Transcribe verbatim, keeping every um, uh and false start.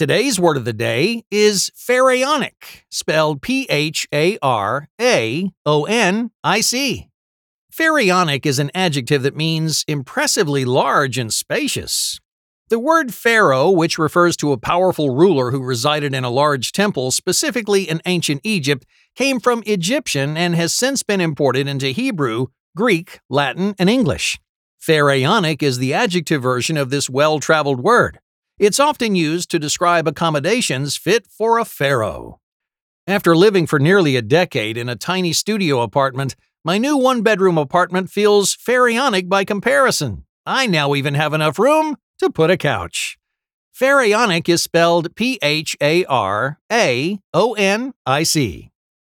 Today's word of the day is pharaonic, spelled P H A R A O N I C. Pharaonic is an adjective that means impressively large and spacious. The word pharaoh, which refers to a powerful ruler who resided in a large temple, specifically in ancient Egypt, came from Egyptian and has since been imported into Hebrew, Greek, Latin, and English. Pharaonic is the adjective version of this well-traveled word. It's often used to describe accommodations fit for a pharaoh. After living for nearly a decade in a tiny studio apartment, my new one-bedroom apartment feels pharaonic by comparison. I now even have enough room to put a couch. Pharaonic is spelled P H A R A O N I C.